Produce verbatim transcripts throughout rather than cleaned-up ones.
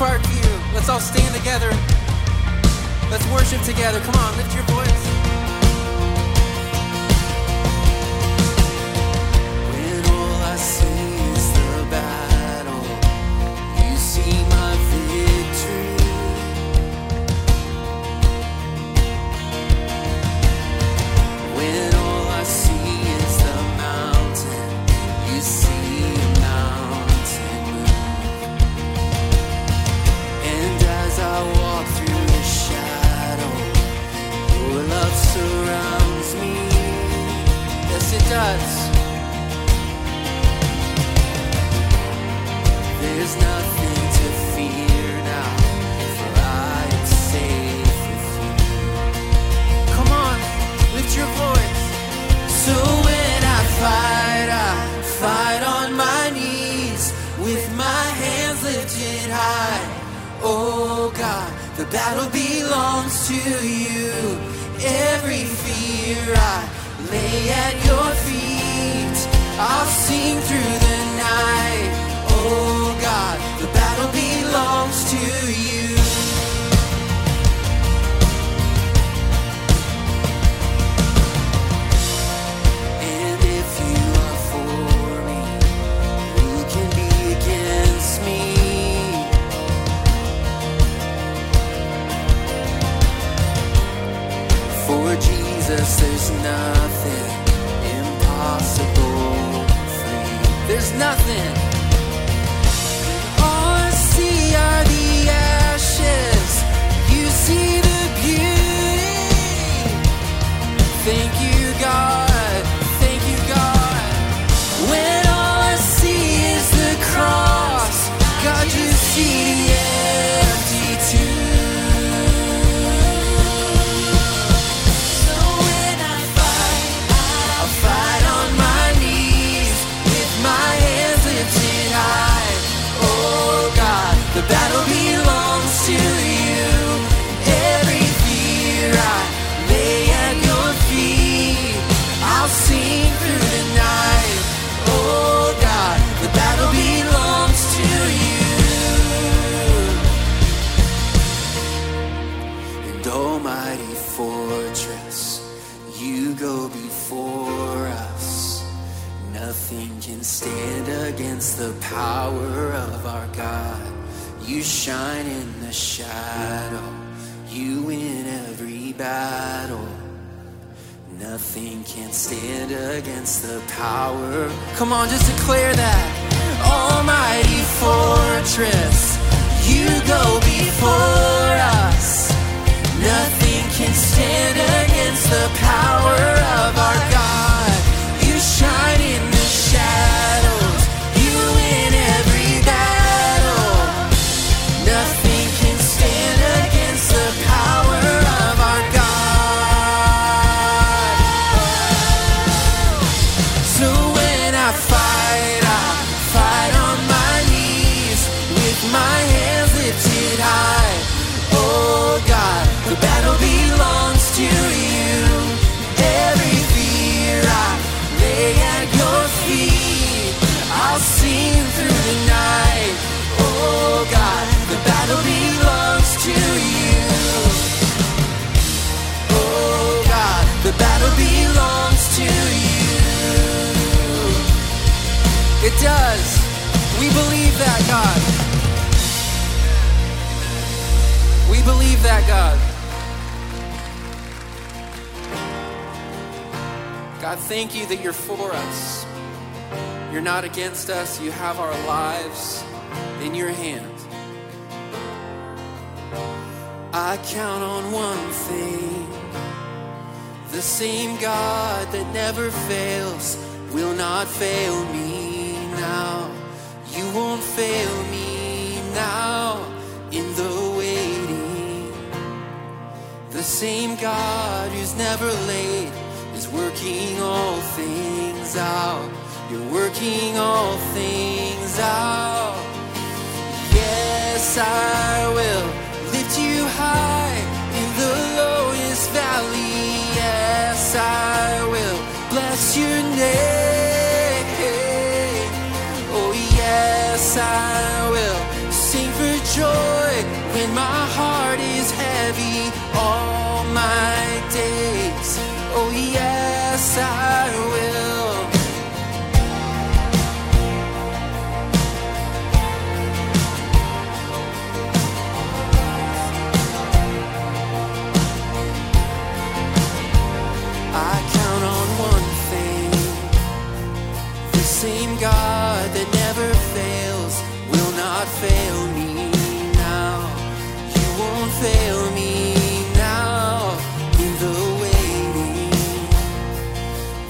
part to you. Let's all stand together. Let's worship together. Come on, lift your voice. When all I see is the battle, you see my victory. When all I see is the mountain, you see a mountain move. And as I walk through the shadow, your love surrounds me. Yes, it does. There's nothing to fear now, for I am safe with you. Come on, lift your voice. So when I fight, I fight on my knees, with my hands lifted high. Oh God, the battle belongs to you. Every fear I lay at your feet. I'll sing through the night. Oh God, the battle belongs to you. For Jesus, there's nothing impossible for you. There's nothing. All I see are the ashes. You see the beauty. Thank you, God. Thank you, God. When all I see is the cross, God, you see the empty tomb. Nothing can stand against the power of our God. You shine in the shadow. You win every battle. Nothing can stand against the power. Come on, just declare that. Almighty fortress, you go before us. Nothing can stand against the power of our God. Shine in the shadows, you win every battle. Nothing can stand against the power of our God. So when I fight, I fight on my knees, with my hands lifted high. Oh God, the battle belongs to you. Every fear I at your feet, I'll sing through the night. Oh God, the battle belongs to you. Oh God, the battle belongs to you. It does. We believe that, God. We believe that, God. God, thank you that you're for us. You're not against us. You have our lives in your hand. I count on one thing. The same God that never fails will not fail me now. You won't fail me now in the waiting. The same God who's never late is working all things out. You're working all things out. Yes, I will lift you high in the lowest valley. Yes, I will bless your name. Oh, yes, I will sing for joy. and my heart is heavy all my days. Oh yes, I will. I count on one thing, the same God that never fails will not fail me now. You won't fail me now in the waiting.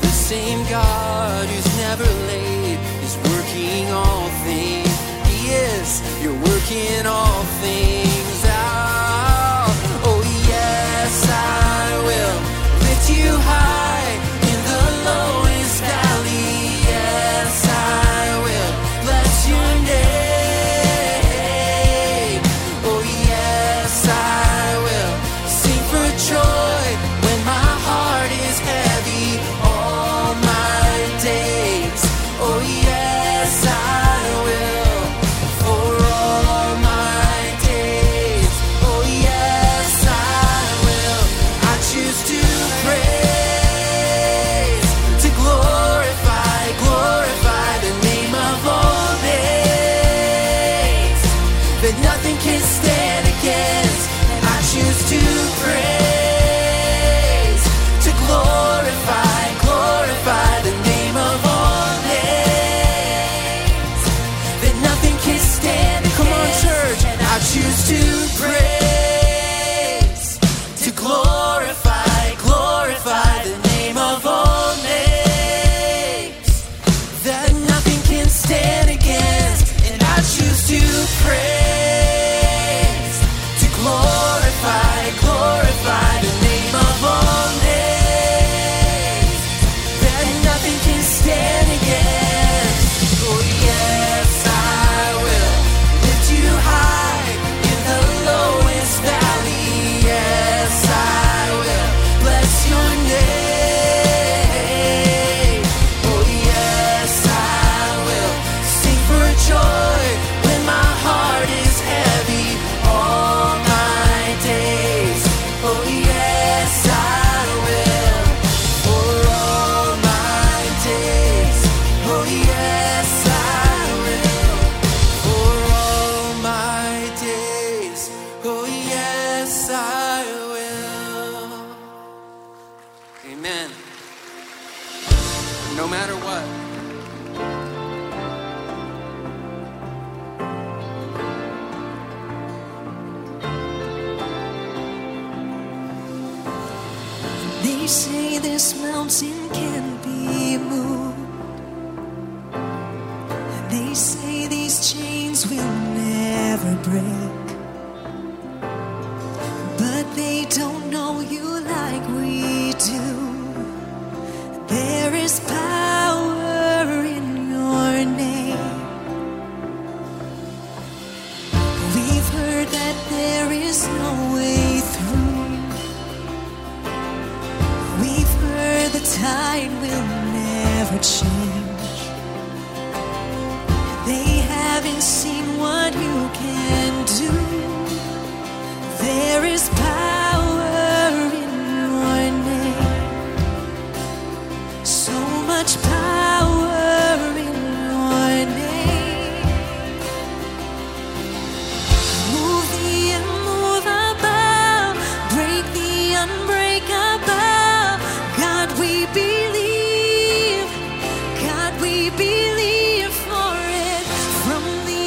The same God who's never late is working all things. He is, you're working all things out. Oh yes, I will lift you high in the lowest valley. Yes, I will bless your name. Oh yes, I will sing for joy when my heart is heavy all my days. Oh yes, I will for all my days. Oh yes, I will. I choose to praise, to glorify, glorify the name of all names, that nothing can stand against. I choose to praise, to glorify, glorify the name of all names, that nothing can stand against. Come on, church. I choose to praise, to glorify, glorify the name of all names, that nothing can stand against. And I choose to praise, to glorify, glorify the name of all names, that nothing can stand against. Oh yes, I will lift you high in the lowest valley. Yes, I will bless your name. Oh yes, I will sing for joy when my heart is heavy all my days. Oh yes, I will for all my days. Oh yes, I will for all my days. Oh yes, I will. Amen. No matter what. They say this mountain can't be moved. They say these chains will never break. But they don't know you like we do. There is power in your name. We've heard that there is no way through. We've heard the tide will never change. They haven't seen what you can do. There is power in your name. So much power in your name. Move the immovable, break the unbreakable. God, we believe. God, we believe for it. From the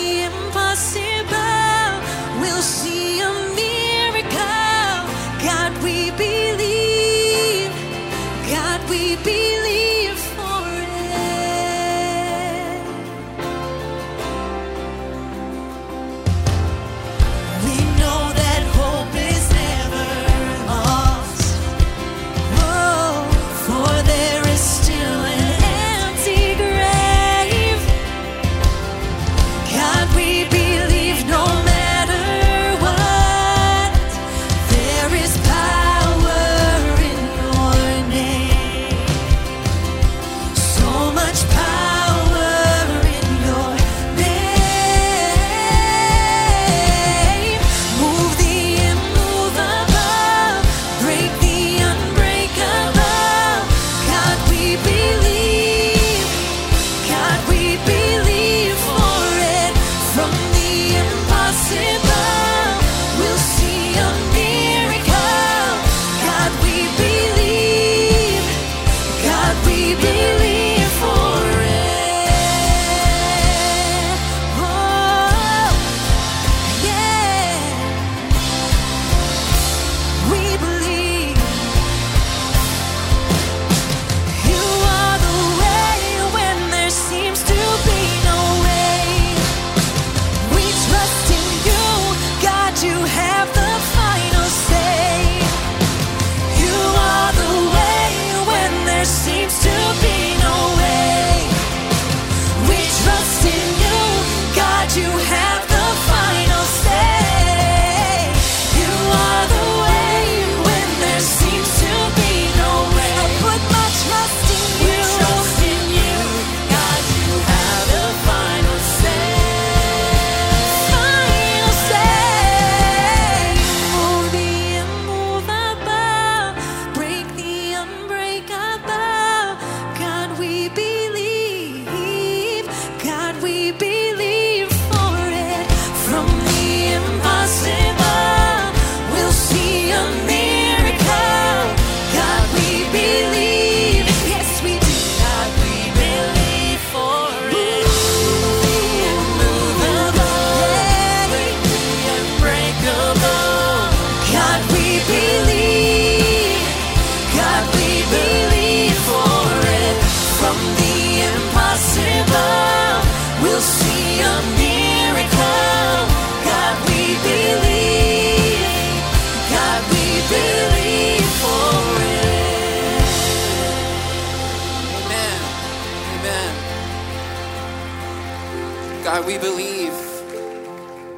God, we believe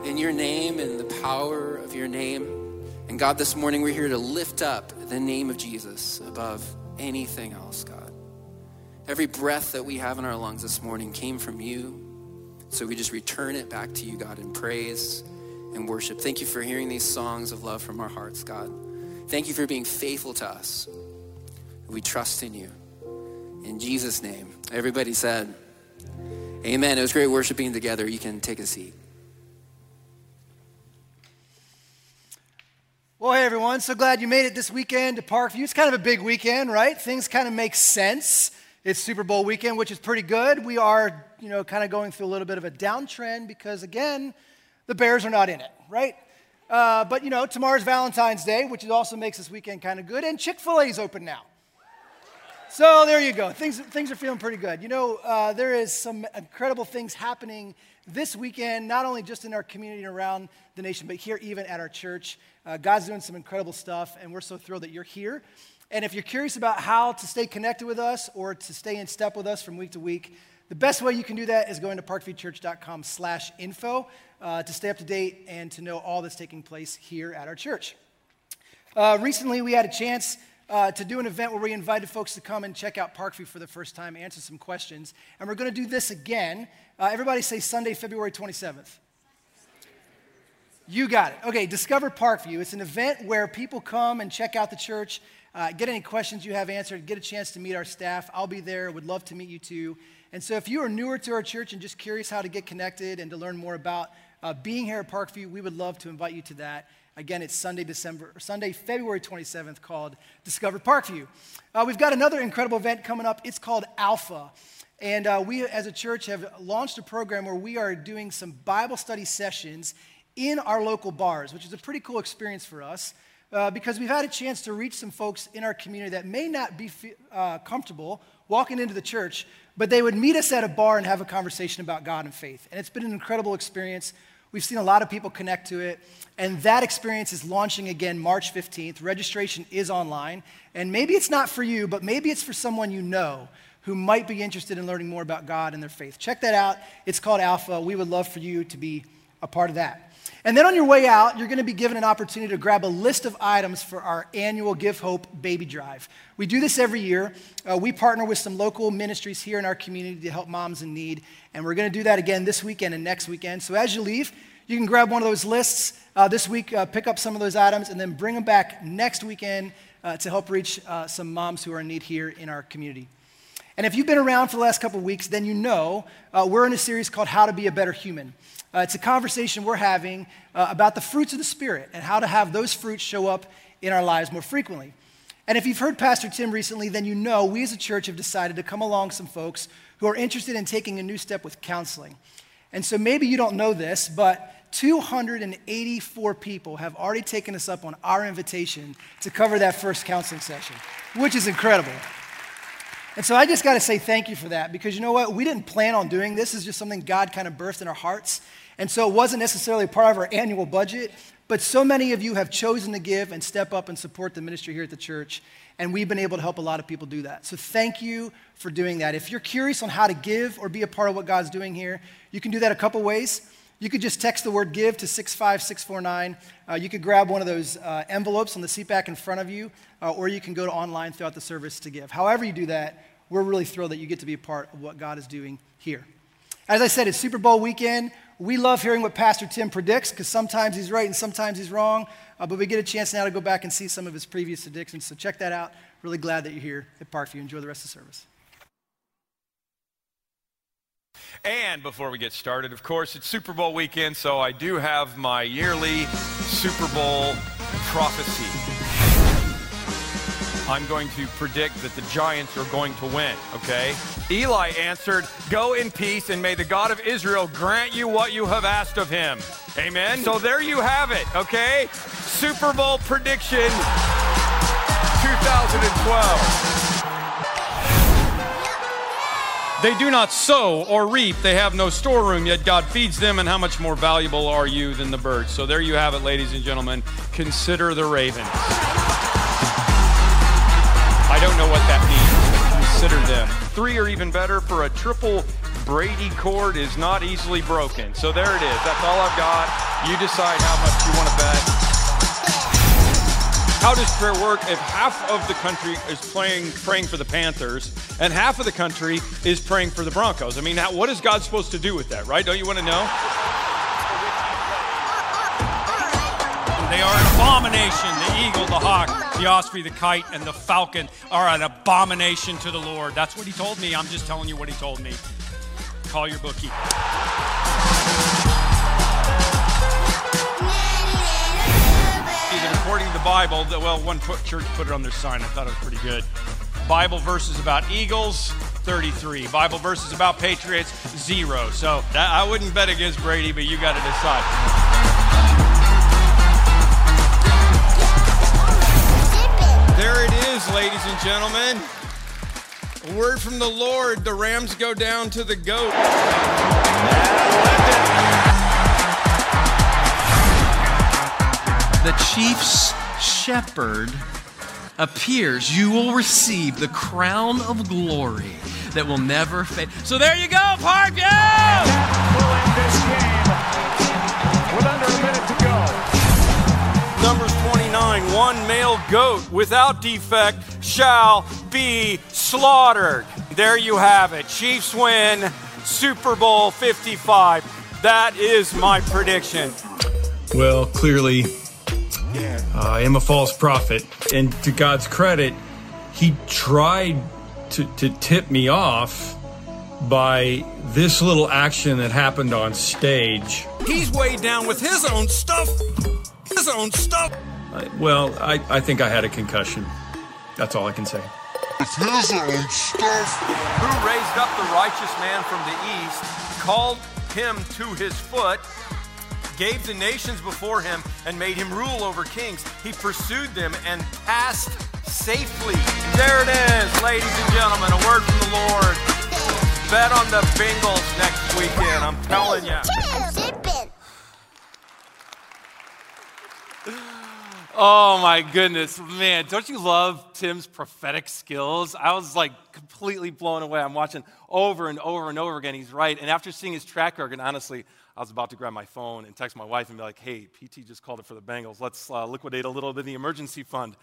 in your name and the power of your name. And God, this morning we're here to lift up the name of Jesus above anything else, God. Every breath that we have in our lungs this morning came from you. So we just return it back to you, God, in praise and worship. Thank you for hearing these songs of love from our hearts, God. Thank you for being faithful to us. We trust in you. In Jesus' name, everybody said, amen. It was great worshiping together. You can take a seat. Well, hey, everyone. So glad you made it this weekend to Parkview. It's kind of a big weekend, right? Things kind of make sense. It's Super Bowl weekend, which is pretty good. We are, you know, kind of going through a little bit of a downtrend because, again, the Bears are not in it, right? Uh, but, you know, tomorrow's Valentine's Day, which also makes this weekend kind of good, and Chick-fil-A is open now. So there you go. Things things are feeling pretty good. You know, uh, there is some incredible things happening this weekend, not only just in our community and around the nation, but here even at our church. Uh, God's doing some incredible stuff, and we're so thrilled that you're here. And if you're curious about how to stay connected with us or to stay in step with us from week to week, the best way you can do that is going to parkviewchurch.com slash info uh, to stay up to date and to know all that's taking place here at our church. Uh, recently, we had a chance uh, to do an event where we invited folks to come and check out Parkview for the first time, answer some questions. And we're going to do this again. Uh, everybody say Sunday, February twenty-seventh. You got it. Okay, Discover Parkview. It's an event where people come and check out the church, uh, get any questions you have answered, get a chance to meet our staff. I'll be there. Would love to meet you too. And so if you are newer to our church and just curious how to get connected and to learn more about uh, being here at Parkview, we would love to invite you to that. Again, it's Sunday, December, Sunday, February twenty-seventh, called Discover Parkview. Uh, we've got another incredible event coming up. It's called Alpha. And uh, we as a church have launched a program where we are doing some Bible study sessions in our local bars, which is a pretty cool experience for us uh, because we've had a chance to reach some folks in our community that may not be uh, comfortable walking into the church, but they would meet us at a bar and have a conversation about God and faith. And it's been an incredible experience. We've seen a lot of people connect to it, and that experience is launching again March fifteenth. Registration is online, and maybe it's not for you, but maybe it's for someone you know who might be interested in learning more about God and their faith. Check that out. It's called Alpha. We would love for you to be a part of that. And then on your way out, you're going to be given an opportunity to grab a list of items for our annual Give Hope Baby Drive. We do this every year. Uh, we partner with some local ministries here in our community to help moms in need, and we're going to do that again this weekend and next weekend. So as you leave, you can grab one of those lists uh, this week, uh, pick up some of those items, and then bring them back next weekend uh, to help reach uh, some moms who are in need here in our community. And if you've been around for the last couple of weeks, then you know uh, we're in a series called How to Be a Better Human. Uh, it's a conversation we're having uh, about the fruits of the Spirit and how to have those fruits show up in our lives more frequently. And if you've heard Pastor Tim recently, then you know we as a church have decided to come along some folks who are interested in taking a new step with counseling. And so maybe you don't know this, but two hundred eighty-four people have already taken us up on our invitation to cover that first counseling session, which is incredible. And so I just got to say thank you for that, because you know what? We didn't plan on doing this. It's just something God kind of birthed in our hearts. And so it wasn't necessarily part of our annual budget, but so many of you have chosen to give and step up and support the ministry here at the church, and we've been able to help a lot of people do that. So thank you for doing that. If you're curious on how to give or be a part of what God's doing here, you can do that a couple ways. You could just text the word give to six five six four nine. Uh, you could grab one of those uh, envelopes on the seat back in front of you, uh, or you can go to online throughout the service to give. However you do that, we're really thrilled that you get to be a part of what God is doing here. As I said, it's Super Bowl weekend. We love hearing what Pastor Tim predicts, because sometimes he's right and sometimes he's wrong, uh, but we get a chance now to go back and see some of his previous predictions, so check that out. Really glad that you're here at Parkview. Enjoy the rest of the service. And before we get started, of course, it's Super Bowl weekend, so I do have my yearly Super Bowl prophecy. I'm going to predict that the Giants are going to win, okay? Eli answered, "Go in peace, and may the God of Israel grant you what you have asked of him." Amen? So there you have it, okay? Super Bowl prediction twenty twelve. They do not sow or reap. They have no storeroom, yet God feeds them. And how much more valuable are you than the birds? So there you have it, ladies and gentlemen. Consider the ravens. I don't know what that means. Consider them. Three or even better for a triple Brady cord is not easily broken. So there it is. That's all I've got. You decide how much you want to bet. How does prayer work? If half of the country is playing, praying for the Panthers and half of the country is praying for the Broncos, I mean, how, what is God supposed to do with that, right? Don't you want to know? They are an abomination. The eagle, the hawk, the osprey, the kite, and the falcon are an abomination to the Lord. That's what he told me. I'm just telling you what he told me. Call your bookie. According to the Bible, well, one church put it on their sign. I thought it was pretty good. Bible verses about Eagles, thirty-three. Bible verses about Patriots, zero. So that, I wouldn't bet against Brady, but you got to decide. There it is, ladies and gentlemen. A word from the Lord. The Rams go down to the GOAT. The chief's shepherd appears. You will receive the crown of glory that will never fade. So there you go, Parkview! We'll end this game with under a minute to go. Numbers twenty-nine, one male goat without defect shall be slaughtered. There you have it. Chiefs win Super Bowl fifty-five. That is my prediction. Well, clearly, Uh, I am a false prophet, and to God's credit, he tried to, to tip me off by this little action that happened on stage. He's weighed down with his own stuff. His own stuff. I, well, I, I think I had a concussion. That's all I can say. It's his own stuff. Who raised up the righteous man from the east, called him to his foot, gave the nations before him, and made him rule over kings. He pursued them and passed safely. There it is, ladies and gentlemen, a word from the Lord. Bet on the Bengals next weekend, I'm telling you. Oh my goodness, man, don't you love Tim's prophetic skills? I was like completely blown away. I'm watching over and over and over again. He's right, and after seeing his track record, honestly, I was about to grab my phone and text my wife and be like, hey, P T just called it for the Bengals. Let's uh, liquidate a little bit of the emergency fund.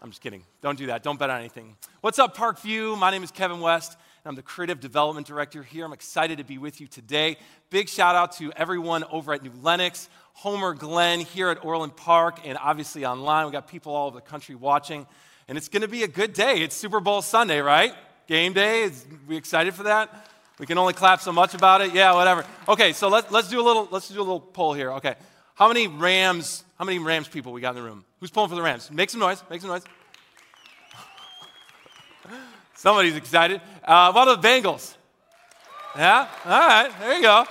I'm just kidding. Don't do that. Don't bet on anything. What's up, Parkview? My name is Kevin West, and I'm the Creative Development Director here. I'm excited to be with you today. Big shout out to everyone over at New Lenox, Homer Glenn here at Orland Park, and obviously online. We've got people all over the country watching, and it's going to be a good day. It's Super Bowl Sunday, right? Game day. Is, we excited for that? We can only clap so much about it. Yeah, whatever. Okay, so let's let's do a little let's do a little poll here. Okay, how many Rams? How many Rams people we got in the room? Who's pulling for the Rams? Make some noise. Make some noise. Somebody's excited. Uh, what about the Bengals? Yeah. All right. There you go.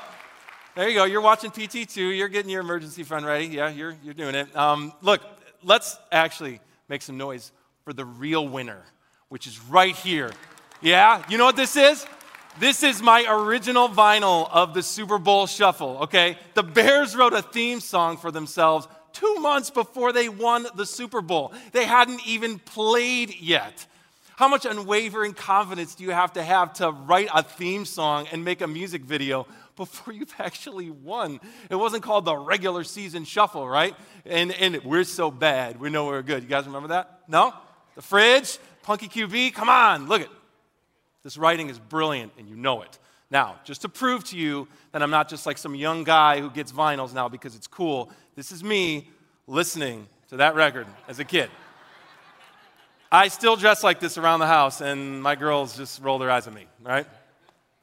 There you go. You're watching P T too. You're getting your emergency fund ready. Yeah, you're you're doing it. Um, look, let's actually make some noise for the real winner, which is right here. Yeah. You know what this is? This is my original vinyl of the Super Bowl Shuffle, okay? The Bears wrote a theme song for themselves two months before they won the Super Bowl. They hadn't even played yet. How much unwavering confidence do you have to have to write a theme song and make a music video before you've actually won? It wasn't called the regular season shuffle, right? And, and we're so bad, we know we're good. You guys remember that? No? The Fridge, Punky Q B, come on, look it. This writing is brilliant, and you know it. Now, just to prove to you that I'm not just like some young guy who gets vinyls now because it's cool, this is me listening to that record as a kid. I still dress like this around the house, and my girls just roll their eyes at me, right?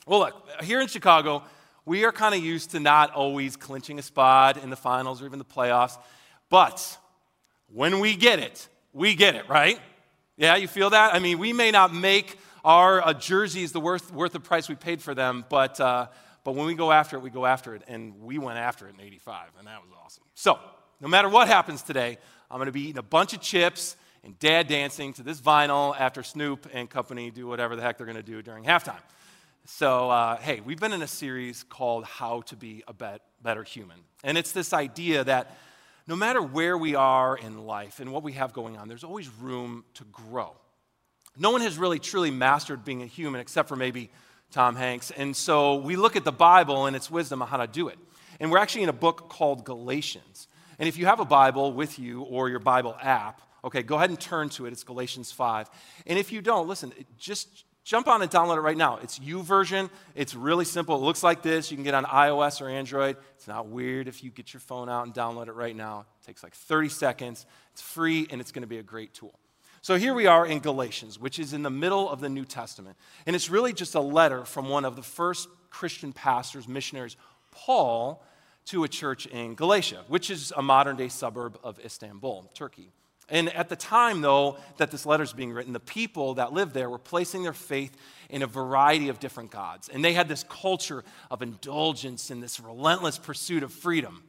Well, look, here in Chicago, we are kind of used to not always clinching a spot in the finals or even the playoffs, but when we get it, we get it, right? Yeah, you feel that? I mean, we may not make Our uh, jerseys, the worth worth the price we paid for them, but uh, but when we go after it, we go after it, and we went after it in eighty-five, and that was awesome. So no matter what happens today, I'm going to be eating a bunch of chips and dad dancing to this vinyl after Snoop and company do whatever the heck they're going to do during halftime. So uh, hey, we've been in a series called How to Be a Bet- Better Human, and it's this idea that no matter where we are in life and what we have going on, there's always room to grow. No one has really truly mastered being a human except for maybe Tom Hanks. And so we look at the Bible and its wisdom on how to do it. And we're actually in a book called Galatians. And if you have a Bible with you or your Bible app, okay, go ahead and turn to it. It's Galatians five. And if you don't, listen, just jump on and download it right now. It's YouVersion. It's really simple. It looks like this. You can get on iOS or Android. It's not weird if you get your phone out and download it right now. It takes like thirty seconds. It's free, and it's going to be a great tool. So here we are in Galatians, which is in the middle of the New Testament. And it's really just a letter from one of the first Christian pastors, missionaries, Paul, to a church in Galatia, which is a modern-day suburb of Istanbul, Turkey. And at the time, though, that this letter is being written, the people that lived there were placing their faith in a variety of different gods. And they had this culture of indulgence and this relentless pursuit of freedom.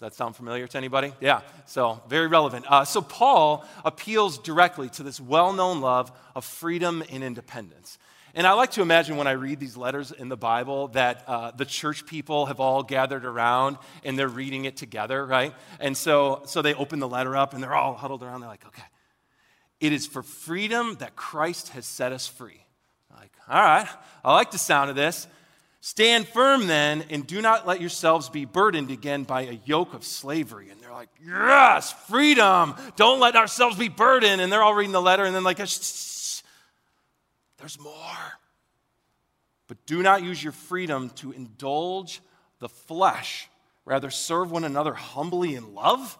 Does that sound familiar to anybody? Yeah, so very relevant. Uh, so Paul appeals directly to this well-known love of freedom and independence. And I like to imagine when I read these letters in the Bible that uh, the church people have all gathered around and they're reading it together, right? And so, so they open the letter up and they're all huddled around. They're like, okay, it is for freedom that Christ has set us free. I'm like, all right, I like the sound of this. Stand firm then and do not let yourselves be burdened again by a yoke of slavery. And they're like, yes, freedom. Don't let ourselves be burdened. And they're all reading the letter and then like, shh. There's more. But do not use your freedom to indulge the flesh. Rather, serve one another humbly in love.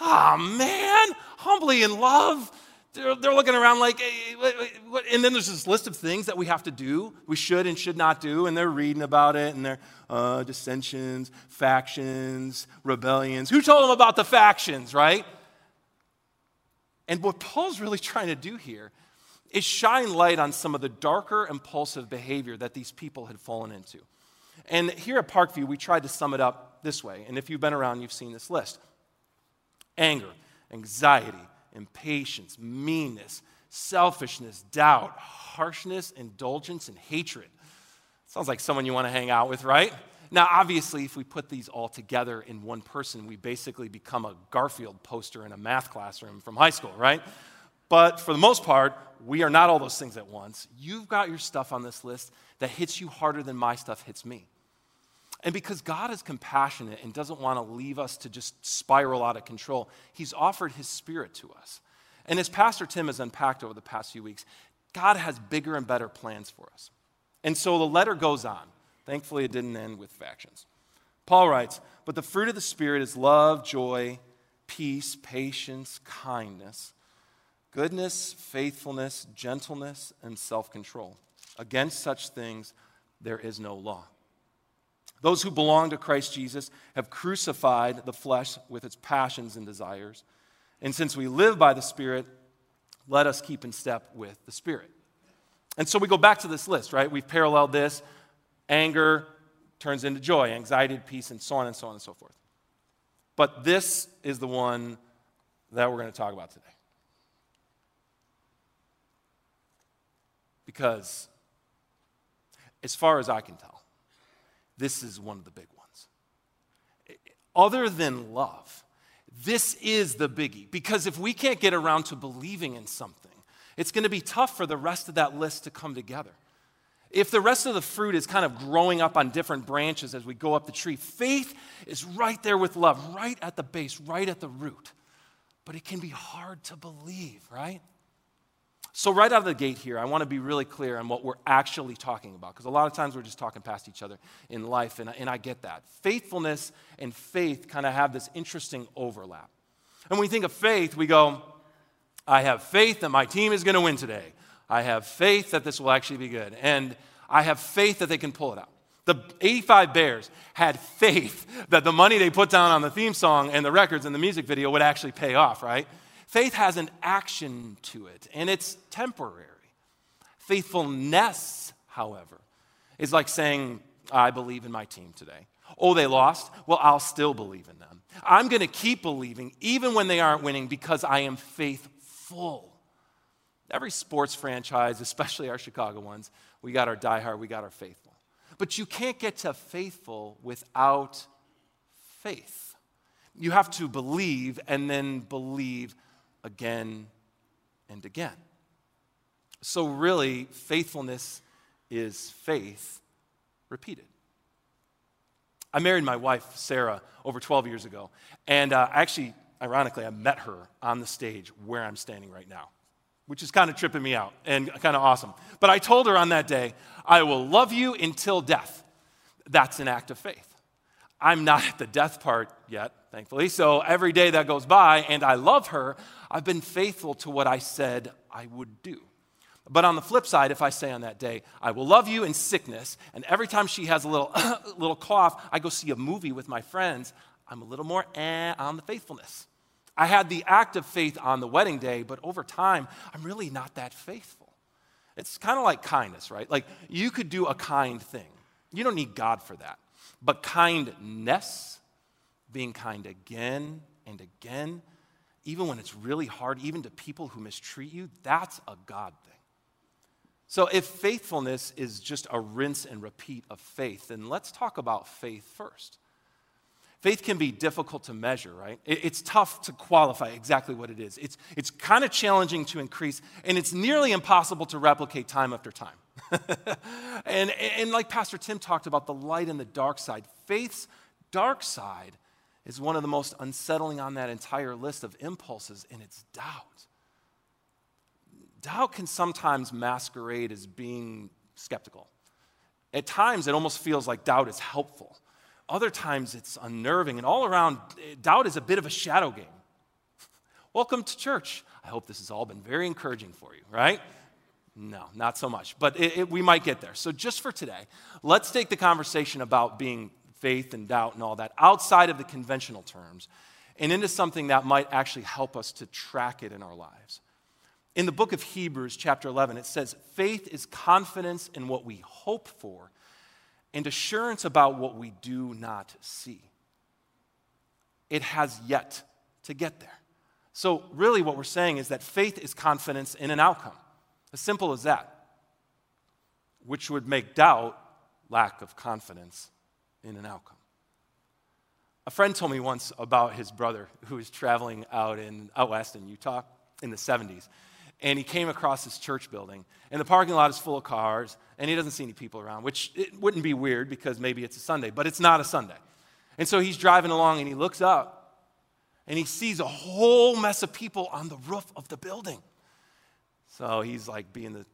Ah, man, humbly in love. They're, they're looking around like, hey, wait, wait, what? And then there's this list of things that we have to do, we should and should not do, and they're reading about it, and they're uh, dissensions, factions, rebellions. Who told them about the factions, right? And what Paul's really trying to do here is shine light on some of the darker, impulsive behavior that these people had fallen into. And here at Parkview, we tried to sum it up this way. And if you've been around, you've seen this list. Anger, anxiety, impatience, meanness, selfishness, doubt, harshness, indulgence, and hatred. Sounds like someone you want to hang out with, right? Now, obviously, if we put these all together in one person, we basically become a Garfield poster in a math classroom from high school, right? But for the most part, we are not all those things at once. You've got your stuff on this list that hits you harder than my stuff hits me. And because God is compassionate and doesn't want to leave us to just spiral out of control, he's offered his spirit to us. And as Pastor Tim has unpacked over the past few weeks, God has bigger and better plans for us. And so the letter goes on. Thankfully, it didn't end with factions. Paul writes, "But the fruit of the Spirit is love, joy, peace, patience, kindness, goodness, faithfulness, gentleness, and self-control. Against such things, there is no law. Those who belong to Christ Jesus have crucified the flesh with its passions and desires. And since we live by the Spirit, let us keep in step with the Spirit." And so we go back to this list, right? We've paralleled this. Anger turns into joy, anxiety to peace, and so on and so on and so forth. But this is the one that we're going to talk about today. Because, as far as I can tell, this is one of the big ones. Other than love, this is the biggie. Because if we can't get around to believing in something, it's going to be tough for the rest of that list to come together. If the rest of the fruit is kind of growing up on different branches as we go up the tree, faith is right there with love, right at the base, right at the root. But it can be hard to believe, right? So right out of the gate here, I want to be really clear on what we're actually talking about, because a lot of times we're just talking past each other in life, and, and I get that. Faithfulness and faith kind of have this interesting overlap. And when we think of faith, we go, I have faith that my team is going to win today. I have faith that this will actually be good. And I have faith that they can pull it out. The eighty-five Bears had faith that the money they put down on the theme song and the records and the music video would actually pay off, right? Faith has an action to it, and it's temporary. Faithfulness, however, is like saying, I believe in my team today. Oh, they lost? Well, I'll still believe in them. I'm going to keep believing even when they aren't winning because I am faithful. Every sports franchise, especially our Chicago ones, we got our diehard, we got our faithful. But you can't get to faithful without faith. You have to believe and then believe again and again. So really, faithfulness is faith repeated. I married my wife, Sarah, over twelve years ago, and uh, actually, ironically, I met her on the stage where I'm standing right now, which is kind of tripping me out and kind of awesome. But I told her on that day, I will love you until death. That's an act of faith. I'm not at the death part yet, thankfully, so every day that goes by and I love her, I've been faithful to what I said I would do. But on the flip side, if I say on that day, I will love you in sickness, and every time she has a little little cough, I go see a movie with my friends, I'm a little more eh, on the faithfulness. I had the act of faith on the wedding day, but over time, I'm really not that faithful. It's kind of like kindness, right? Like, you could do a kind thing. You don't need God for that. But kindness, being kind again and again, even when it's really hard, even to people who mistreat you, that's a God thing. So if faithfulness is just a rinse and repeat of faith, then let's talk about faith first. Faith can be difficult to measure, right? It's tough to qualify exactly what it is. It's, it's kind of challenging to increase, and it's nearly impossible to replicate time after time. and, and like Pastor Tim talked about, the light and the dark side, faith's dark side is one of the most unsettling on that entire list of impulses, and it's doubt. Doubt can sometimes masquerade as being skeptical. At times, it almost feels like doubt is helpful. Other times, it's unnerving. And all around, doubt is a bit of a shadow game. Welcome to church. I hope this has all been very encouraging for you, right? No, not so much. But it, it, we might get there. So just for today, let's take the conversation about being faith and doubt and all that outside of the conventional terms and into something that might actually help us to track it in our lives. In the book of Hebrews, chapter eleven, it says, faith is confidence in what we hope for and assurance about what we do not see. It has yet to get there. So really what we're saying is that faith is confidence in an outcome, as simple as that, which would make doubt lack of confidence in an outcome. A friend told me once about his brother who was traveling out, in, out west in Utah in the seventies. And he came across this church building, and the parking lot is full of cars, and he doesn't see any people around, which it wouldn't be weird because maybe it's a Sunday, but it's not a Sunday. And so he's driving along, and he looks up, and he sees a whole mess of people on the roof of the building. So he's like being the,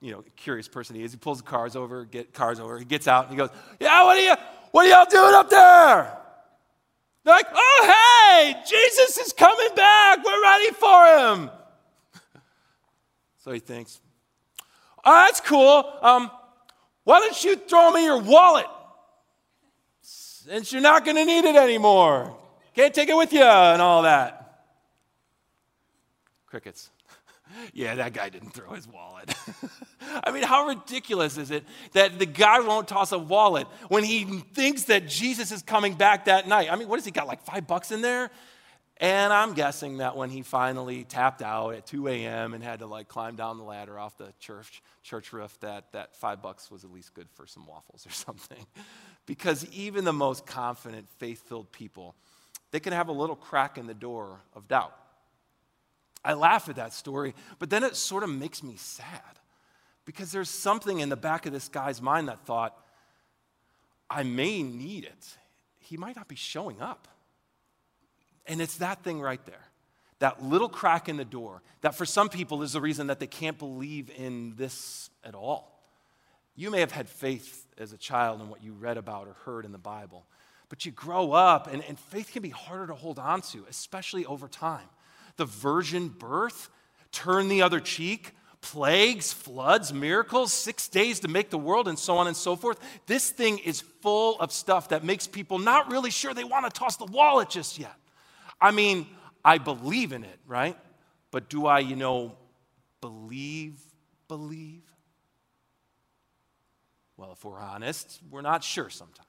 you know, curious person he is. He pulls the cars over, get cars over. He gets out, and he goes, yeah, what are you, what are y'all doing up there? They're like, oh, hey, Jesus is coming back. We're ready for him. So he thinks, oh, that's cool. Um, why don't you throw me your wallet? Since you're not going to need it anymore. Can't take it with you and all that. Crickets. Yeah, that guy didn't throw his wallet. I mean, how ridiculous is it that the guy won't toss a wallet when he thinks that Jesus is coming back that night? I mean, what has he got, like five bucks in there? And I'm guessing that when he finally tapped out at two a.m. and had to like climb down the ladder off the church church roof, that, that five bucks was at least good for some waffles or something. Because even the most confident, faith-filled people, they can have a little crack in the door of doubt. I laugh at that story, but then it sort of makes me sad. Because there's something in the back of this guy's mind that thought, I may need it. He might not be showing up. And it's that thing right there, that little crack in the door, that for some people is the reason that they can't believe in this at all. You may have had faith as a child in what you read about or heard in the Bible, but you grow up, and, and faith can be harder to hold on to, especially over time. The virgin birth, turn the other cheek, plagues, floods, miracles, six days to make the world, and so on and so forth. This thing is full of stuff that makes people not really sure they want to toss the wallet just yet. I mean, I believe in it, right? But do I, you know, believe, believe? Well, if we're honest, we're not sure sometimes.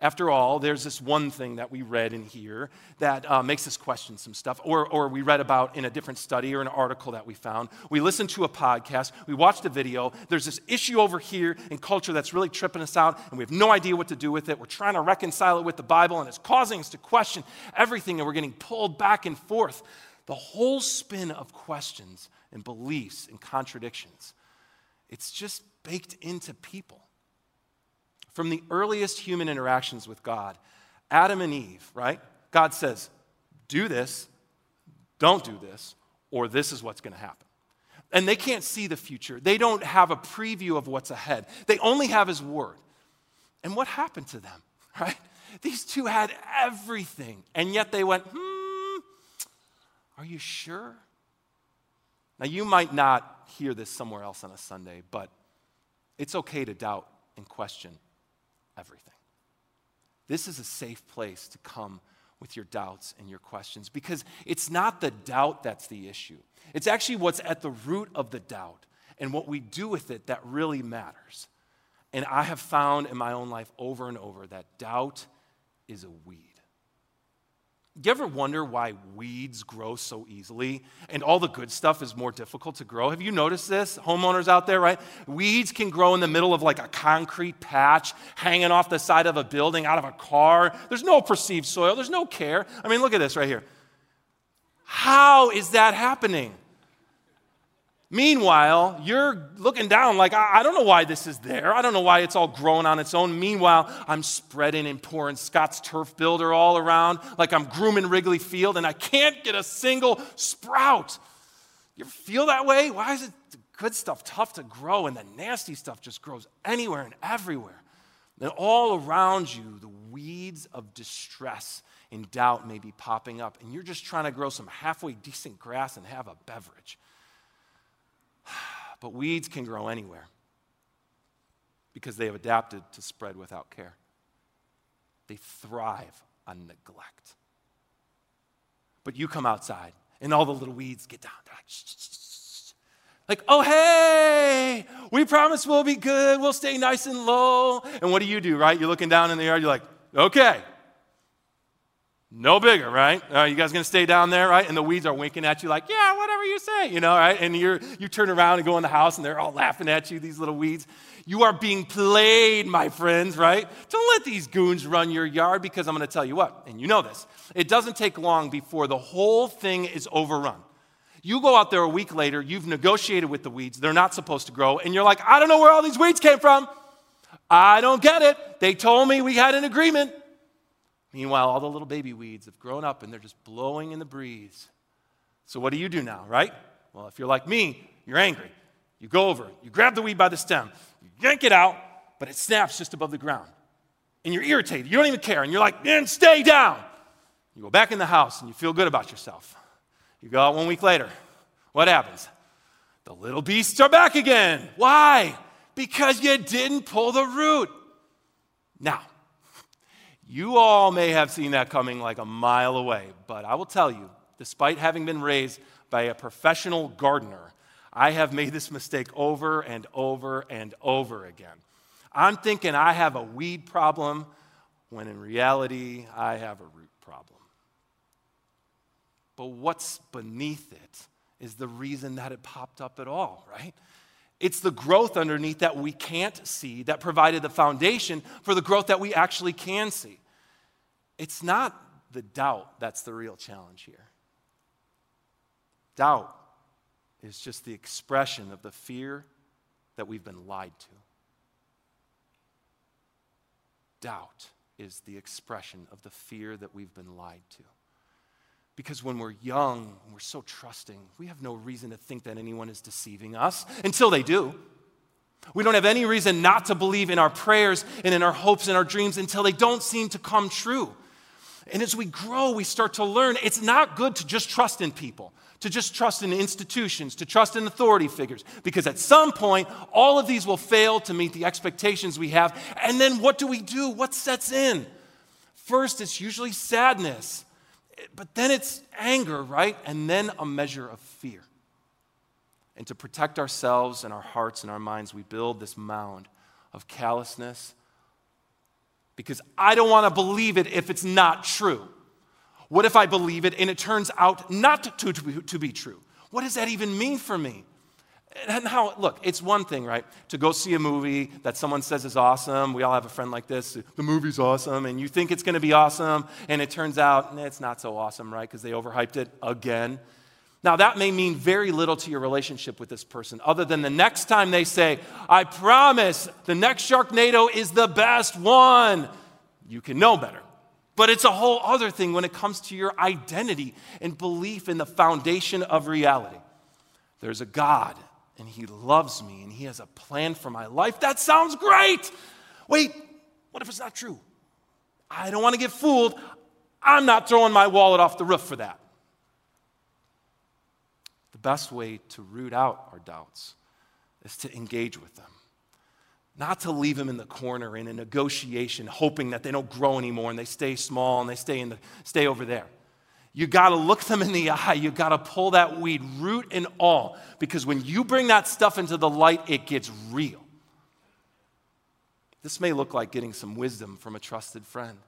After all, there's this one thing that we read in here that uh, makes us question some stuff, or, or we read about in a different study or an article that we found. We listened to a podcast. We watched a video. There's this issue over here in culture that's really tripping us out, and we have no idea what to do with it. We're trying to reconcile it with the Bible, and it's causing us to question everything, and we're getting pulled back and forth. The whole spin of questions and beliefs and contradictions, it's just baked into people. From the earliest human interactions with God, Adam and Eve, right? God says, do this, don't do this, or this is what's going to happen. And they can't see the future. They don't have a preview of what's ahead. They only have his word. And what happened to them, right? These two had everything, and yet they went, hmm, are you sure? Now, you might not hear this somewhere else on a Sunday, but it's okay to doubt and question everything. This is a safe place to come with your doubts and your questions, because it's not the doubt that's the issue. It's actually what's at the root of the doubt and what we do with it that really matters. And I have found in my own life over and over that doubt is a weed. You ever wonder why weeds grow so easily and all the good stuff is more difficult to grow? Have you noticed this? Homeowners out there, right? Weeds can grow in the middle of like a concrete patch, hanging off the side of a building, out of a car. There's no perceived soil. There's no care. I mean, look at this right here. How is that happening? Meanwhile, you're looking down like, I, I don't know why this is there. I don't know why it's all growing on its own. Meanwhile, I'm spreading and pouring Scott's Turf Builder all around like I'm grooming Wrigley Field, and I can't get a single sprout. You ever feel that way? Why is it the good stuff tough to grow and the nasty stuff just grows anywhere and everywhere? And all around you, the weeds of distress and doubt may be popping up, and you're just trying to grow some halfway decent grass and have a beverage. But weeds can grow anywhere because they have adapted to spread without care. They thrive on neglect. But you come outside and all the little weeds get down. They're like, shh, shh, shh. Like, oh, hey, we promise we'll be good. We'll stay nice and low. And what do you do, right? You're looking down in the yard. You're like, okay, no bigger, right? Uh, you guys gonna stay down there, right? And the weeds are winking at you like, yeah, whatever you say, you know, right? And you're, you turn around and go in the house and they're all laughing at you, these little weeds. You are being played, my friends, right? Don't let these goons run your yard, because I'm gonna tell you what, and you know this, it doesn't take long before the whole thing is overrun. You go out there a week later, you've negotiated with the weeds, they're not supposed to grow, and you're like, I don't know where all these weeds came from. I don't get it. They told me we had an agreement. Meanwhile, all the little baby weeds have grown up and they're just blowing in the breeze. So what do you do now, right? Well, if you're like me, you're angry. You go over, you grab the weed by the stem, you yank it out, but it snaps just above the ground. And you're irritated, you don't even care, and you're like, man, stay down. You go back in the house and you feel good about yourself. You go out one week later. What happens? The little beasts are back again. Why? Because you didn't pull the root. Now, you all may have seen that coming like a mile away, but I will tell you, despite having been raised by a professional gardener, I have made this mistake over and over and over again. I'm thinking I have a weed problem, when in reality, I have a root problem. But what's beneath it is the reason that it popped up at all, right? It's the growth underneath that we can't see that provided the foundation for the growth that we actually can see. It's not the doubt that's the real challenge here. Doubt is just the expression of the fear that we've been lied to. Doubt is the expression of the fear that we've been lied to. Because when we're young, we're so trusting, we have no reason to think that anyone is deceiving us until they do. We don't have any reason not to believe in our prayers and in our hopes and our dreams until they don't seem to come true. And as we grow, we start to learn it's not good to just trust in people, to just trust in institutions, to trust in authority figures, because at some point, all of these will fail to meet the expectations we have. And then what do we do? What sets in? First, it's usually sadness. But then it's anger, right? And then a measure of fear. And to protect ourselves and our hearts and our minds, we build this mound of callousness, because I don't want to believe it if it's not true. What if I believe it and it turns out not to, to, to be true? What does that even mean for me? And how, look, it's one thing, right, to go see a movie that someone says is awesome. We all have a friend like this. The movie's awesome, and you think it's going to be awesome, and it turns out, nah, it's not so awesome, right, because they overhyped it again. Now, that may mean very little to your relationship with this person, other than the next time they say, I promise the next Sharknado is the best one, you can know better. But it's a whole other thing when it comes to your identity and belief in the foundation of reality. There's a God, and he loves me, and he has a plan for my life. That sounds great. Wait, what if it's not true? I don't want to get fooled. I'm not throwing my wallet off the roof for that. The best way to root out our doubts is to engage with them, not to leave them in the corner in a negotiation, hoping that they don't grow anymore and they stay small and they stay in the stay over there. You got to look them in the eye. You got to pull that weed, root and all, because when you bring that stuff into the light, it gets real. This may look like getting some wisdom from a trusted friend.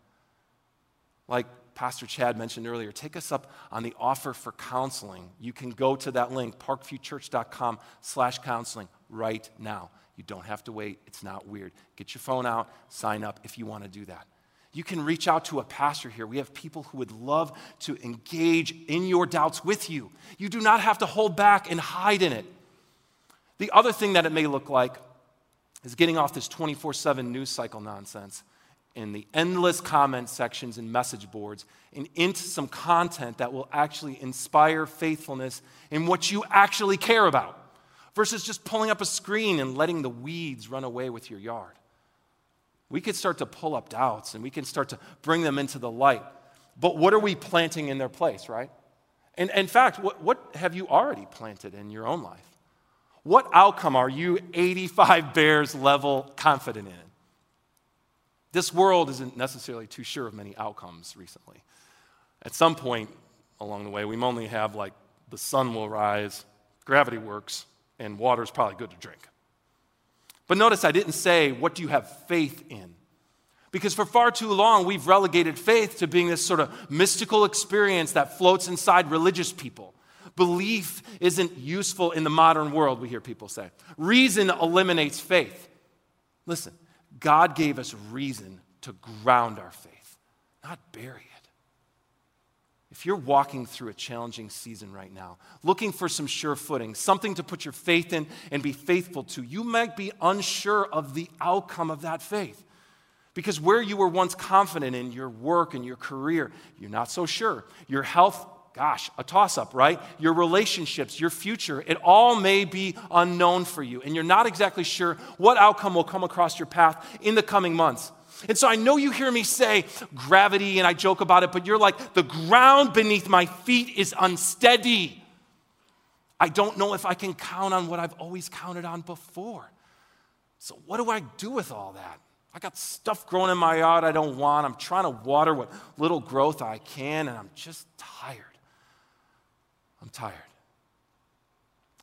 Like Pastor Chad mentioned earlier, take us up on the offer for counseling. You can go to that link, parkviewchurch.com slash counseling right now. You don't have to wait. It's not weird. Get your phone out, sign up if you want to do that. You can reach out to a pastor here. We have people who would love to engage in your doubts with you. You do not have to hold back and hide in it. The other thing that it may look like is getting off this twenty-four seven news cycle nonsense in the endless comment sections and message boards and into some content that will actually inspire faithfulness in what you actually care about versus just pulling up a screen and letting the weeds run away with your yard. We could start to pull up doubts and we can start to bring them into the light, but what are we planting in their place, right? And in fact, what, what have you already planted in your own life? What outcome are you eighty-five Bears level confident in? This world isn't necessarily too sure of many outcomes recently. At some point along the way, we only have like the sun will rise, gravity works, and water's probably good to drink. But notice I didn't say, what do you have faith in? Because for far too long, we've relegated faith to being this sort of mystical experience that floats inside religious people. Belief isn't useful in the modern world, we hear people say. Reason eliminates faith. Listen, God gave us reason to ground our faith, not bury it. If you're walking through a challenging season right now, looking for some sure footing, something to put your faith in and be faithful to, you might be unsure of the outcome of that faith. Because where you were once confident in your work and your career, you're not so sure. Your health, gosh, a toss-up, right? Your relationships, your future, it all may be unknown for you, and you're not exactly sure what outcome will come across your path in the coming months. And so I know you hear me say gravity, and I joke about it, but you're like, the ground beneath my feet is unsteady. I don't know if I can count on what I've always counted on before. So what do I do with all that? I got stuff growing in my yard I don't want. I'm trying to water what little growth I can, and I'm just tired. I'm tired.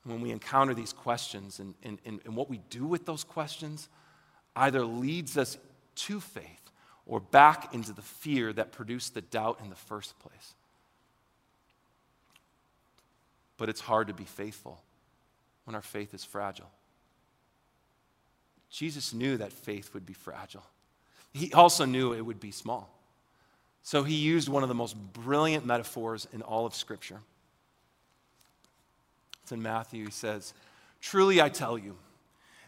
When we encounter these questions and, and, and what we do with those questions either leads us to faith or back into the fear that produced the doubt in the first place. But it's hard to be faithful when our faith is fragile. Jesus knew that faith would be fragile. He also knew it would be small. So he used one of the most brilliant metaphors in all of Scripture. It's in Matthew. He says, "Truly I tell you,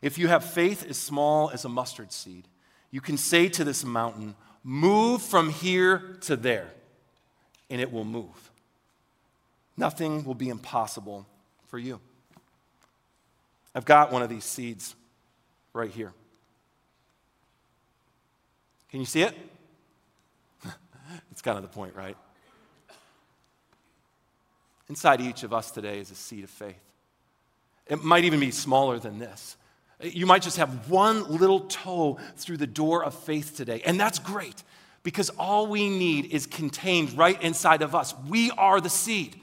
if you have faith as small as a mustard seed, you can say to this mountain, 'Move from here to there,' and it will move. Nothing will be impossible for you." I've got one of these seeds right here. Can you see it? It's kind of the point, right? Inside each of us today is a seed of faith. It might even be smaller than this. You might just have one little toe through the door of faith today, and that's great because all we need is contained right inside of us. We are the seed,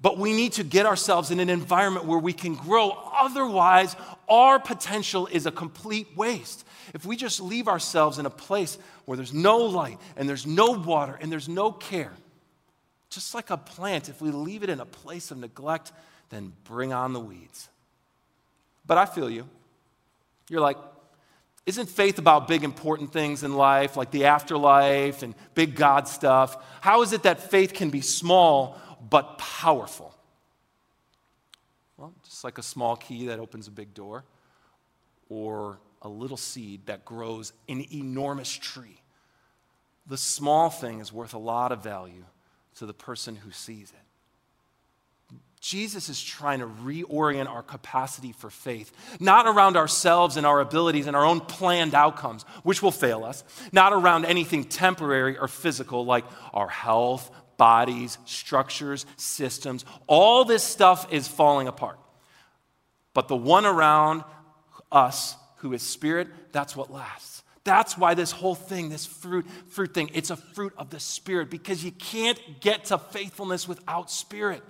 but we need to get ourselves in an environment where we can grow. Otherwise, our potential is a complete waste. If we just leave ourselves in a place where there's no light and there's no water and there's no care, just like a plant, if we leave it in a place of neglect, then bring on the weeds. But I feel you. You're like, isn't faith about big important things in life, like the afterlife and big God stuff? How is it that faith can be small but powerful? Well, just like a small key that opens a big door, or a little seed that grows an enormous tree. The small thing is worth a lot of value to the person who sees it. Jesus is trying to reorient our capacity for faith, not around ourselves and our abilities and our own planned outcomes, which will fail us, not around anything temporary or physical like our health, bodies, structures, systems. All this stuff is falling apart. But the one around us who is spirit, that's what lasts. That's why this whole thing, this fruit, fruit thing, it's a fruit of the Spirit, because you can't get to faithfulness without Spirit.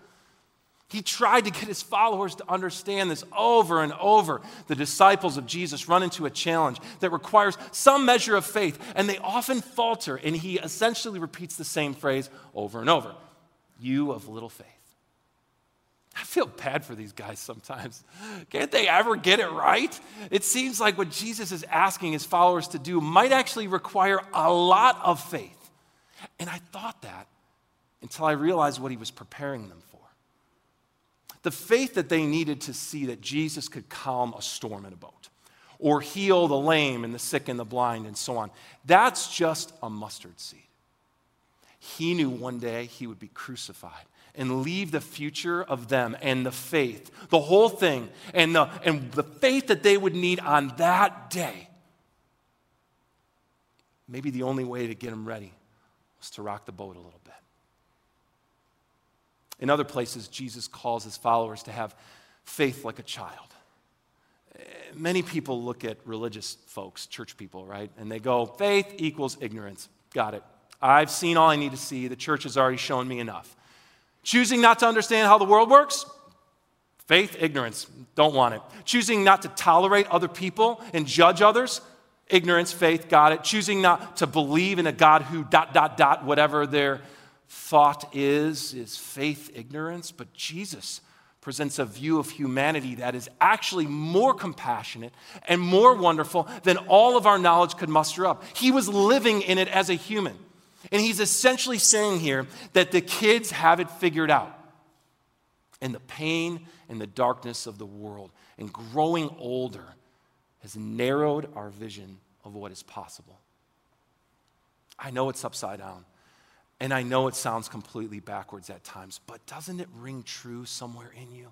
He tried to get his followers to understand this over and over. The disciples of Jesus run into a challenge that requires some measure of faith, and they often falter, and he essentially repeats the same phrase over and over. You of little faith. I feel bad for these guys sometimes. Can't they ever get it right? It seems like what Jesus is asking his followers to do might actually require a lot of faith. And I thought that until I realized what he was preparing them for. The faith that they needed to see that Jesus could calm a storm in a boat, or heal the lame and the sick and the blind and so on, that's just a mustard seed. He knew one day he would be crucified and leave the future of them and the faith, the whole thing, and the, and the faith that they would need on that day. Maybe the only way to get them ready was to rock the boat a little bit. In other places, Jesus calls his followers to have faith like a child. Many people look at religious folks, church people, right? And they go, faith equals ignorance. Got it. I've seen all I need to see. The church has already shown me enough. Choosing not to understand how the world works, faith, ignorance, don't want it. Choosing not to tolerate other people and judge others, ignorance, faith, got it. Choosing not to believe in a God who dot, dot, dot, whatever their thought is, is faith, ignorance. But Jesus presents a view of humanity that is actually more compassionate and more wonderful than all of our knowledge could muster up. He was living in it as a human. And he's essentially saying here that the kids have it figured out. And the pain and the darkness of the world and growing older has narrowed our vision of what is possible. I know it's upside down, and I know it sounds completely backwards at times, but doesn't it ring true somewhere in you?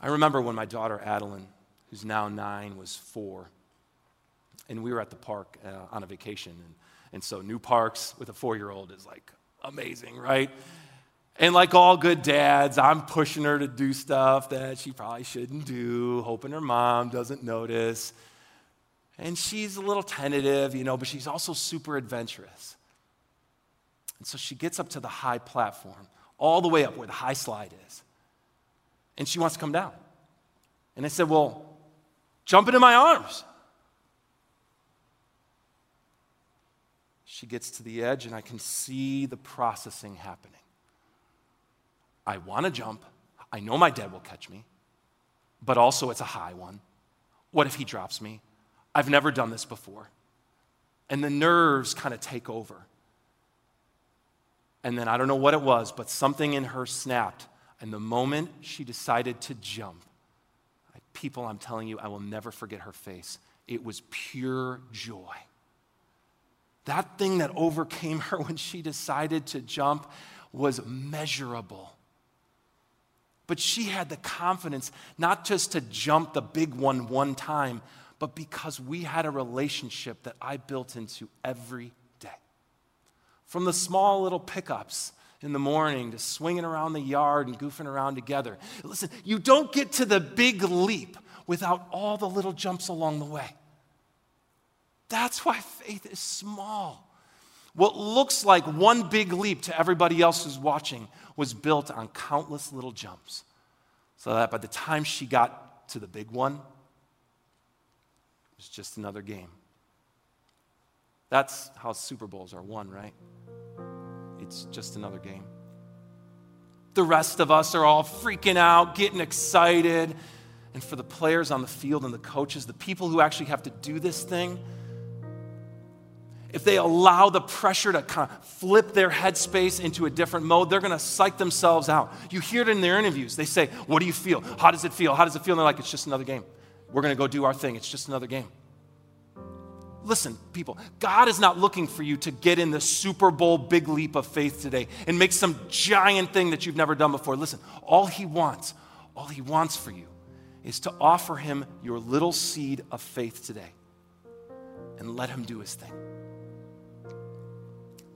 I remember when my daughter Adeline, who's now nine, was four, and we were at the park uh, on a vacation. And, and so new parks with a four-year-old is like amazing, right? And like all good dads, I'm pushing her to do stuff that she probably shouldn't do, hoping her mom doesn't notice. And she's a little tentative, you know, but she's also super adventurous. And so she gets up to the high platform, all the way up where the high slide is. And she wants to come down. And I said, well, jump into my arms. She gets to the edge, and I can see the processing happening. I want to jump. I know my dad will catch me, but also it's a high one. What if he drops me? I've never done this before. And the nerves kind of take over. And then I don't know what it was, but something in her snapped. And the moment she decided to jump, people, I'm telling you, I will never forget her face. It was pure joy. That thing that overcame her when she decided to jump was measurable. But she had the confidence not just to jump the big one one time, but because we had a relationship that I built into every day. From the small little pickups in the morning to swinging around the yard and goofing around together. Listen, you don't get to the big leap without all the little jumps along the way. That's why faith is small. What looks like one big leap to everybody else who's watching was built on countless little jumps, so that by the time she got to the big one, it was just another game. That's how Super Bowls are won, right? It's just another game. The rest of us are all freaking out, getting excited. And for the players on the field and the coaches, the people who actually have to do this thing, if they allow the pressure to kind of flip their headspace into a different mode, they're going to psych themselves out. You hear it in their interviews. They say, what do you feel? How does it feel? How does it feel? And they're like, it's just another game. We're going to go do our thing. It's just another game. Listen, people, God is not looking for you to get in the Super Bowl big leap of faith today and make some giant thing that you've never done before. Listen, all he wants, all he wants for you is to offer him your little seed of faith today and let him do his thing.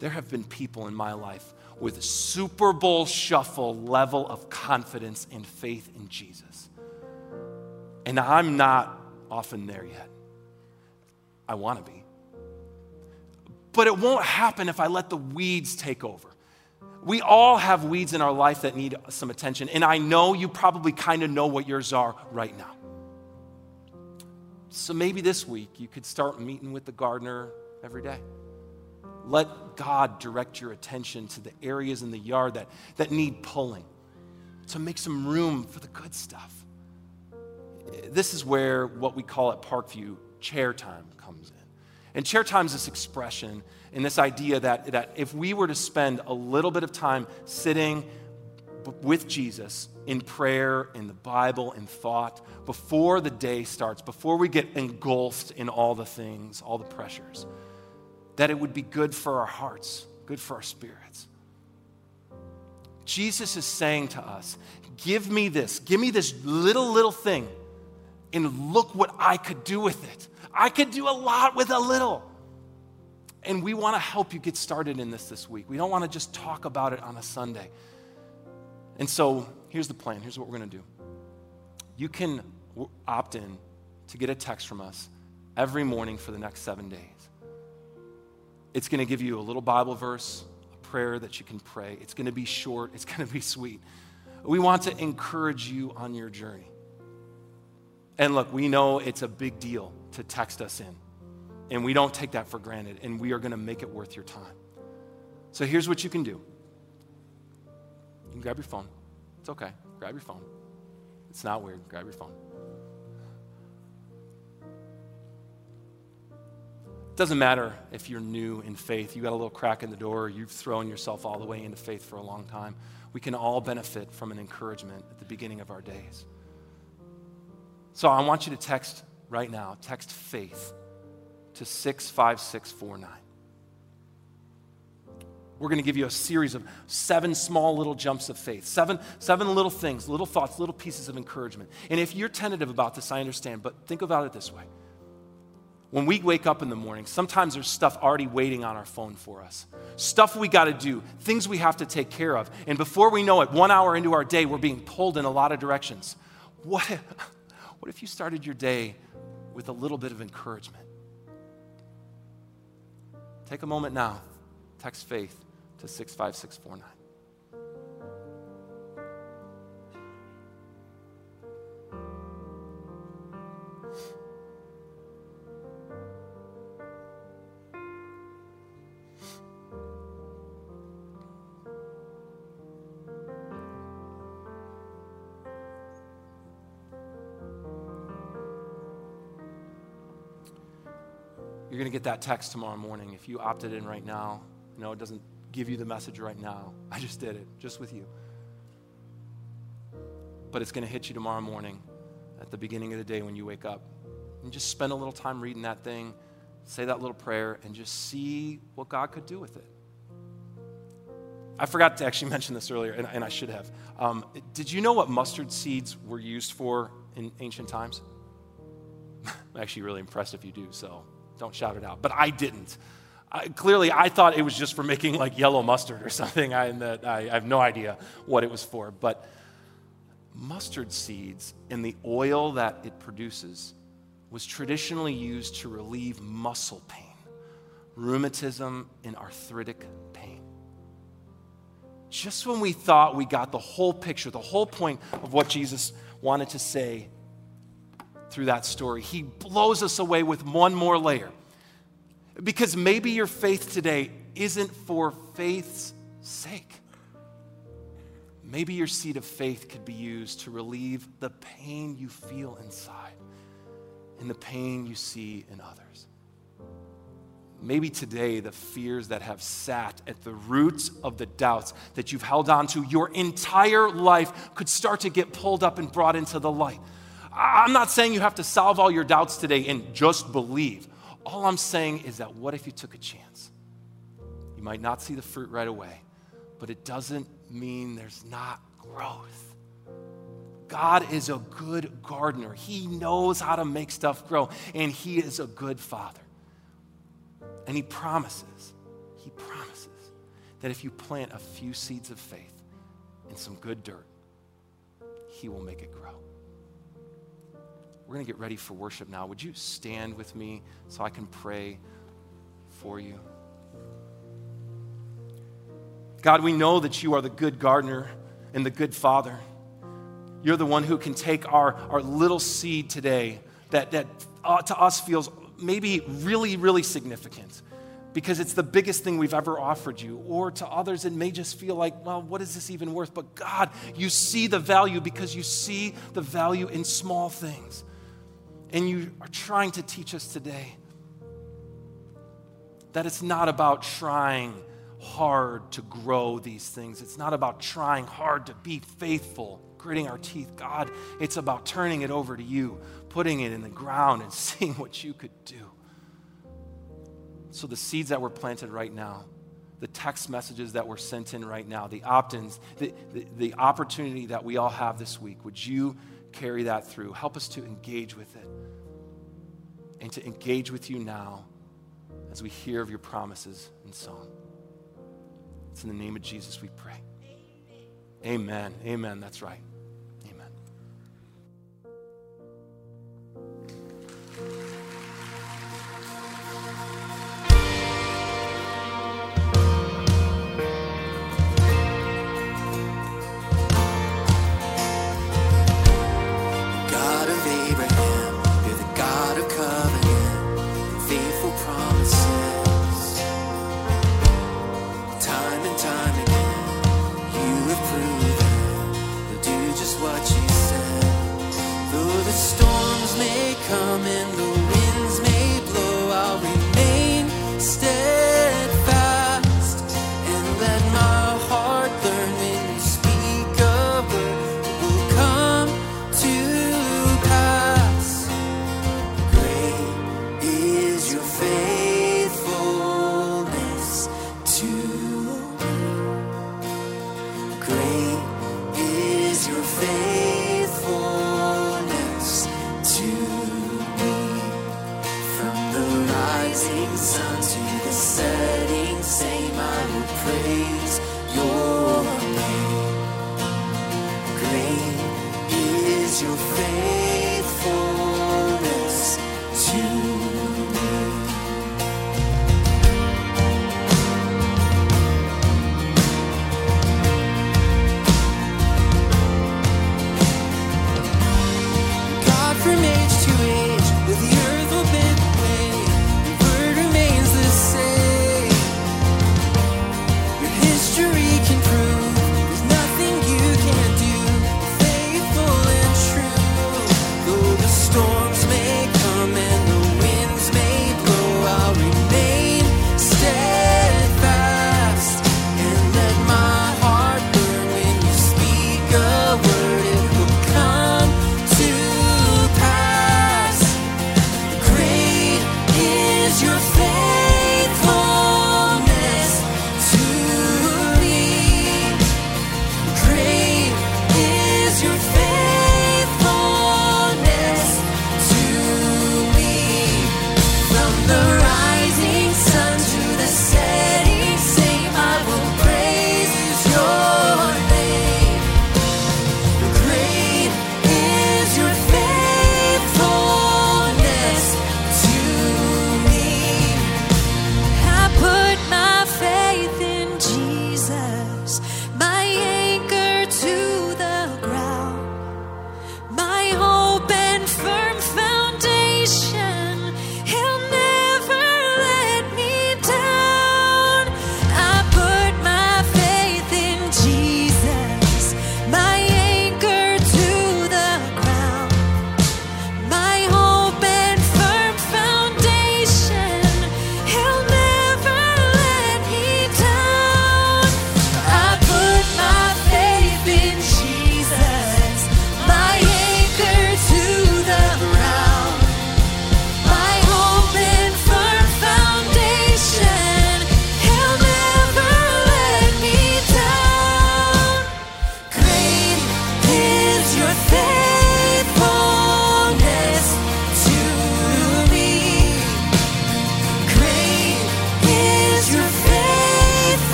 There have been people in my life with Super Bowl shuffle level of confidence and faith in Jesus. And I'm not often there yet. I want to be. But it won't happen if I let the weeds take over. We all have weeds in our life that need some attention, and I know you probably kind of know what yours are right now. So maybe this week you could start meeting with the gardener every day. Let God direct your attention to the areas in the yard that, that need pulling, to make some room for the good stuff. This is where what we call at Parkview chair time comes in. And chair time is this expression and this idea that, that if we were to spend a little bit of time sitting with Jesus in prayer, in the Bible, in thought, before the day starts, before we get engulfed in all the things, all the pressures, that it would be good for our hearts, good for our spirits. Jesus is saying to us, give me this, give me this little, little thing, and look what I could do with it. I could do a lot with a little. And we want to help you get started in this this week. We don't want to just talk about it on a Sunday. And so here's the plan. Here's what we're going to do. You can opt in to get a text from us every morning for the next seven days. It's going to give you a little Bible verse, a prayer that you can pray. It's going to be short. It's going to be sweet. We want to encourage you on your journey. And look, we know it's a big deal to text us in, and we don't take that for granted, and we are going to make it worth your time. So here's what you can do. You can grab your phone. It's okay. Grab your phone. It's not weird. Grab your phone. It doesn't matter if you're new in faith. You got a little crack in the door. You've thrown yourself all the way into faith for a long time. We can all benefit from an encouragement at the beginning of our days. So I want you to text right now, text faith to six five six four nine. We're going to give you a series of seven small little jumps of faith, seven, seven little things, little thoughts, little pieces of encouragement. And if you're tentative about this, I understand, but think about it this way. When we wake up in the morning, sometimes there's stuff already waiting on our phone for us. Stuff we got to do, things we have to take care of. And before we know it, one hour into our day, we're being pulled in a lot of directions. What if, what if you started your day with a little bit of encouragement? Take a moment now. Text faith to six five six four nine. You're going to get that text tomorrow morning. If you opted in right now, no, it doesn't give you the message right now. I just did it, just with you. But it's going to hit you tomorrow morning at the beginning of the day when you wake up. And just spend a little time reading that thing, say that little prayer, and just see what God could do with it. I forgot to actually mention this earlier, and, and I should have. Um, did you know what mustard seeds were used for in ancient times? I'm actually really impressed if you do, so... don't shout it out, but I didn't. I, clearly, I thought it was just for making like yellow mustard or something. I, I, I have no idea what it was for, but mustard seeds and the oil that it produces was traditionally used to relieve muscle pain, rheumatism, and arthritic pain. Just when we thought we got the whole picture, the whole point of what Jesus wanted to say through that story, he blows us away with one more layer. Because maybe your faith today isn't for faith's sake. Maybe your seed of faith could be used to relieve the pain you feel inside and the pain you see in others. maybe today the fears that have sat at the roots of the doubts that you've held on to your entire life could start to get pulled up and brought into the light. I'm not saying you have to solve all your doubts today and just believe. All I'm saying is that what if you took a chance? You might not see the fruit right away, but it doesn't mean there's not growth. God is a good gardener. He knows how to make stuff grow, and he is a good father. And he promises, he promises that if you plant a few seeds of faith in some good dirt, he will make it grow. We're going to get ready for worship now. Would you stand with me so I can pray for you? God, we know that you are the good gardener and the good father. You're the one who can take our, our little seed today that, that uh, to us feels maybe really, really significant because it's the biggest thing we've ever offered you. Or to others, it may just feel like, well, what is this even worth? But God, you see the value because you see the value in small things. And you are trying to teach us today that it's not about trying hard to grow these things. It's not about trying hard to be faithful, gritting our teeth. God, it's about turning it over to you, putting it in the ground and seeing what you could do. So the seeds that were planted right now, the text messages that were sent in right now, the opt-ins, the, the, the opportunity that we all have this week, would you carry that through? Help us to engage with it and to engage with you now as we hear of your promises in song. It's in the name of Jesus we pray. Amen. Amen. That's right. Faithfulness to me.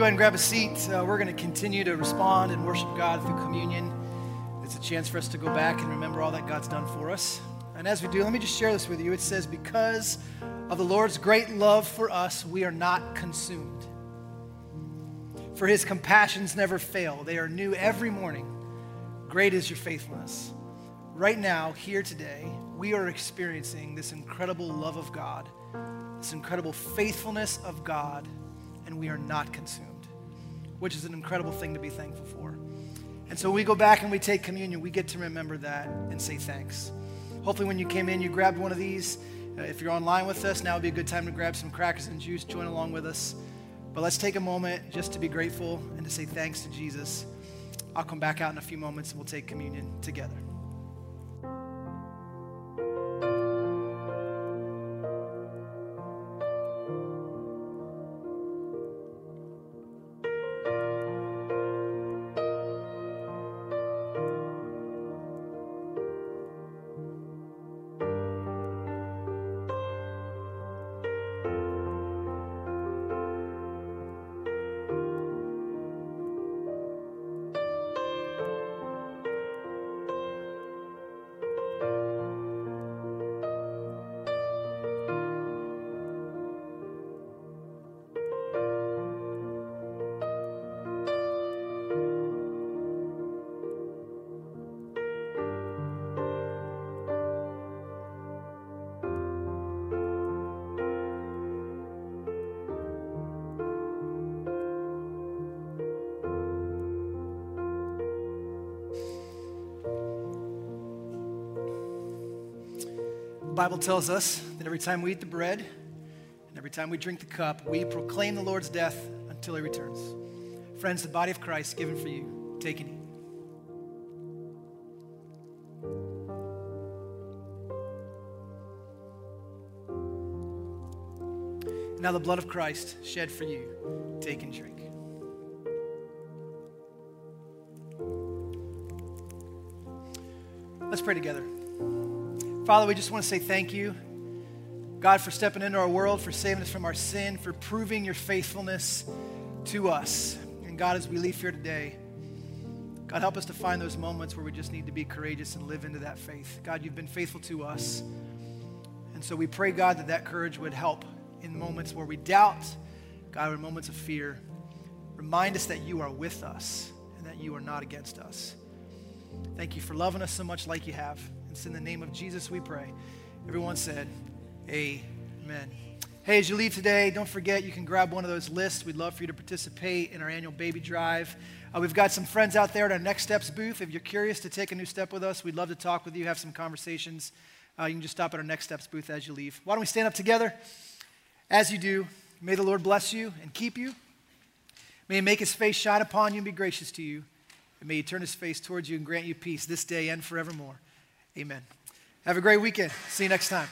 go ahead and grab a seat. Uh, we're going to continue to respond and worship God through communion. It's a chance for us to go back and remember all that God's done for us. And as we do, let me just share this with you. It says, because of the Lord's great love for us, we are not consumed. For his compassions never fail. They are new every morning. Great is your faithfulness. Right now, here today, we are experiencing this incredible love of God, this incredible faithfulness of God, and we are not consumed, which is an incredible thing to be thankful for. And so we go back and we take communion. We get to remember that and say thanks. Hopefully when you came in, you grabbed one of these. Uh, if you're online with us, now would be a good time to grab some crackers and juice, join along with us. But let's take a moment just to be grateful and to say thanks to Jesus. I'll come back out in a few moments and we'll take communion together. The Bible tells us that every time we eat the bread and every time we drink the cup, we proclaim the Lord's death until he returns. Friends, the body of Christ given for you. Take and eat. And now the blood of Christ shed for you. Take and drink. Let's pray together. Father, we just want to say thank you, God, for stepping into our world, for saving us from our sin, for proving your faithfulness to us. And God, as we leave here today, God, help us to find those moments where we just need to be courageous and live into that faith. God, you've been faithful to us. And so we pray, God, that that courage would help in moments where we doubt, God, in moments of fear. Remind us that you are with us and that you are not against us. Thank you for loving us so much like you have. It's in the name of Jesus we pray. Everyone said, amen. Hey, as you leave today, don't forget you can grab one of those lists. We'd love for you to participate in our annual baby drive. Uh, we've got some friends out there at our Next Steps booth. If you're curious to take a new step with us, we'd love to talk with you, have some conversations. Uh, you can just stop at our Next Steps booth as you leave. Why don't we stand up together? As you do, may the Lord bless you and keep you. May he make his face shine upon you and be gracious to you. And may he turn his face towards you and grant you peace this day and forevermore. Amen. Have a great weekend. See you next time.